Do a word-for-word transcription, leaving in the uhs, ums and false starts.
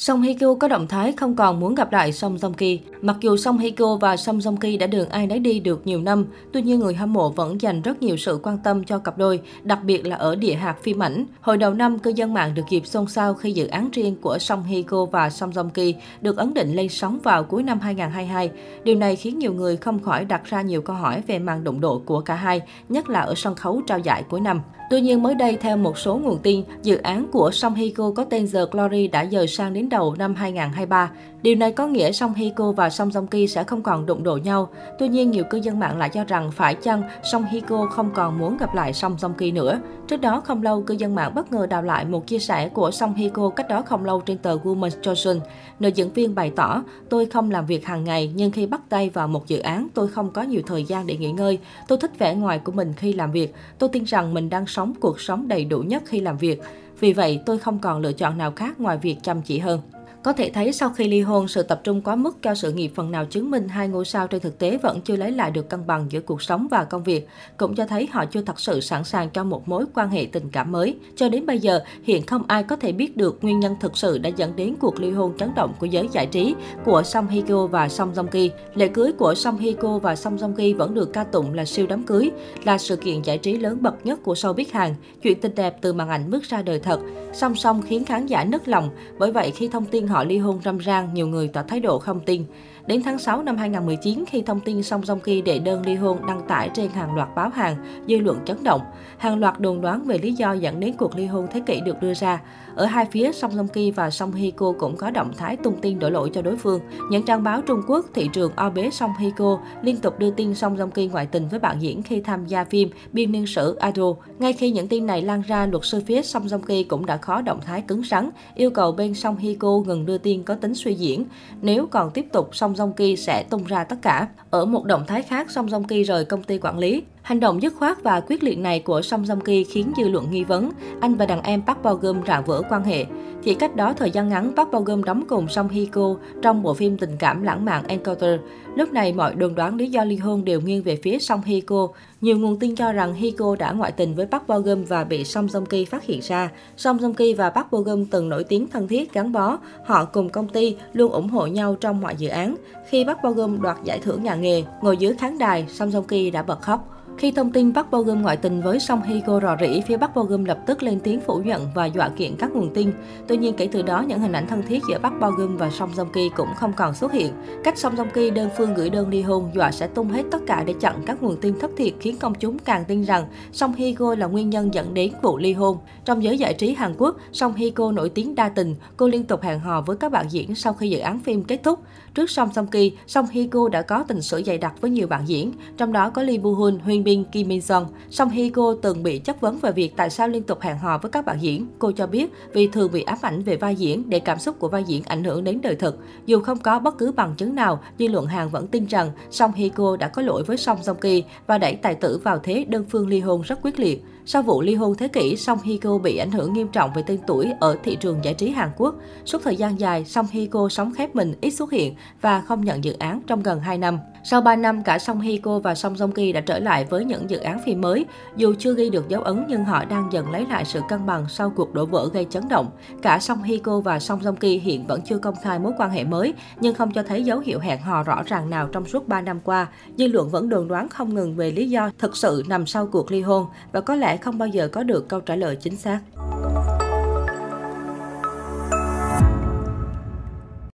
Song Hye Kyo có động thái không còn muốn gặp lại Song Joong Ki. Mặc dù Song Hye Kyo và Song Joong Ki đã đường ai nấy đi được nhiều năm, tuy nhiên người hâm mộ vẫn dành rất nhiều sự quan tâm cho cặp đôi, đặc biệt là ở địa hạt phim ảnh. Hồi đầu năm, cư dân mạng được dịp xôn xao khi dự án riêng của Song Hye Kyo và Song Joong Ki được ấn định lên sóng vào cuối năm hai nghìn không trăm hai mươi hai. Điều này khiến nhiều người không khỏi đặt ra nhiều câu hỏi về màn đụng độ của cả hai, nhất là ở sân khấu trao giải cuối năm. Tuy nhiên mới đây, theo một số nguồn tin, dự án của Song Hye Kyo có tên The Glory đã dời sang đến đầu năm hai nghìn không trăm hai mươi ba. Điều này có nghĩa Song Hye Kyo và Song Joong Ki sẽ không còn đụng độ nhau. Tuy nhiên, nhiều cư dân mạng lại cho rằng phải chăng Song Hye Kyo không còn muốn gặp lại Song Joong Ki nữa. Trước đó không lâu, cư dân mạng bất ngờ đào lại một chia sẻ của Song Hye Kyo cách đó không lâu trên tờ Woman's Journal. Nữ diễn viên bày tỏ, tôi không làm việc hàng ngày, nhưng khi bắt tay vào một dự án, tôi không có nhiều thời gian để nghỉ ngơi. Tôi thích vẻ ngoài của mình khi làm việc. Tôi tin rằng mình đang sống cuộc sống đầy đủ nhất khi làm việc. Vì vậy, tôi không còn lựa chọn nào khác ngoài việc chăm chỉ hơn. Có thể thấy sau khi ly hôn, sự tập trung quá mức cho sự nghiệp phần nào chứng minh hai ngôi sao trên thực tế vẫn chưa lấy lại được cân bằng giữa cuộc sống và công việc, cũng cho thấy họ chưa thật sự sẵn sàng cho một mối quan hệ tình cảm mới. Cho đến bây giờ, hiện không ai có thể biết được nguyên nhân thực sự đã dẫn đến cuộc ly hôn chấn động của giới giải trí của Song Hye Kyo và Song Joong Ki. Lễ cưới của Song Hye Kyo và Song Joong Ki vẫn được ca tụng là siêu đám cưới, là sự kiện giải trí lớn bậc nhất của showbiz Hàn. Chuyện tình đẹp từ màn ảnh bước ra đời thật, song song khiến khán giả nức lòng. Bởi vậy, khi thông tin họ ly hôn râm ran, nhiều người tỏ thái độ không tin. Đến tháng sáu năm hai nghìn không trăm mười chín, khi thông tin Song Joong Ki đệ đơn ly hôn đăng tải trên hàng loạt báo Hàn, dư luận chấn động. Hàng loạt đồn đoán về lý do dẫn đến cuộc ly hôn thế kỷ được đưa ra. Ở hai phía, Song Joong Ki và Song Hye Kyo cũng có động thái tung tin đổ lỗi cho đối phương. Những trang báo Trung Quốc, thị trường o bế Song Hye Kyo liên tục đưa tin Song Joong Ki ngoại tình với bạn diễn khi tham gia phim Biên niên sử Ado. Ngay khi những tin này lan ra, luật sư phía Song Joong Ki cũng đã có động thái cứng rắn, yêu cầu bên Song Hye Kyo ngừng đưa tin có tính suy diễn. Nếu còn tiếp tục, Song Joong Ki sẽ tung ra tất cả. Ở một động thái khác, Song Joong Ki rời công ty quản lý. Hành động dứt khoát và quyết liệt này của Song Joong Ki khiến dư luận nghi vấn anh và đàn em Park Bo Gum rạn vỡ quan hệ. Chỉ cách đó thời gian ngắn, Park Bo Gum đóng cùng Song Hye Kyo trong bộ phim tình cảm lãng mạn Encounter. Lúc này mọi đồn đoán lý do ly hôn đều nghiêng về phía Song Hye Kyo. Nhiều nguồn tin cho rằng Hye Kyo đã ngoại tình với Park Bo Gum và bị Song Joong Ki phát hiện ra. Song Joong Ki và Park Bo Gum từng nổi tiếng thân thiết, gắn bó, họ cùng công ty luôn ủng hộ nhau trong mọi dự án. Khi Park Bo Gum đoạt giải thưởng nhà nghề, ngồi dưới khán đài, Song Joong Ki đã bật khóc. Khi thông tin Park Bo Gum ngoại tình với Song Hye Kyo rò rỉ, phía Park Bo Gum lập tức lên tiếng phủ nhận và dọa kiện các nguồn tin. Tuy nhiên kể từ đó, những hình ảnh thân thiết giữa Park Bo Gum và Song Joong Ki cũng không còn xuất hiện. Cách Song Joong Ki đơn phương gửi đơn ly hôn, dọa sẽ tung hết tất cả để chặn các nguồn tin thất thiệt khiến công chúng càng tin rằng Song Hye Kyo là nguyên nhân dẫn đến vụ ly hôn. Trong giới giải trí Hàn Quốc, Song Hye Kyo nổi tiếng đa tình, cô liên tục hẹn hò với các bạn diễn sau khi dự án phim kết thúc. Trước Song Joong Ki, Song Hye Kyo đã có tình sử dày đặc với nhiều bạn diễn, trong đó có Lee Byung Hun, Huyên Bin, Kim Min Son. Song Hye Kyo từng bị chất vấn về việc tại sao liên tục hẹn hò với các bạn diễn. Cô cho biết vì thường bị ám ảnh về vai diễn để cảm xúc của vai diễn ảnh hưởng đến đời thực. Dù không có bất cứ bằng chứng nào, dư luận Hàn vẫn tin rằng Song Hye Kyo đã có lỗi với Song Joong Ki và đẩy tài tử vào thế đơn phương ly hôn rất quyết liệt. Sau vụ ly hôn thế kỷ, Song Hye Kyo bị ảnh hưởng nghiêm trọng về tên tuổi ở thị trường giải trí Hàn Quốc. Suốt thời gian dài, Song Hye Kyo sống khép mình, ít xuất hiện và không nhận dự án trong gần hai năm. Sau ba năm, cả Song Hye Kyo và Song Joong Ki đã trở lại với những dự án phim mới. Dù chưa ghi được dấu ấn nhưng họ đang dần lấy lại sự cân bằng sau cuộc đổ vỡ gây chấn động. Cả Song Hye Kyo và Song Joong Ki hiện vẫn chưa công khai mối quan hệ mới nhưng không cho thấy dấu hiệu hẹn hò rõ ràng nào trong suốt ba năm qua. Dư luận vẫn đồn đoán không ngừng về lý do thực sự nằm sau cuộc ly hôn và có lẽ không bao giờ có được câu trả lời chính xác.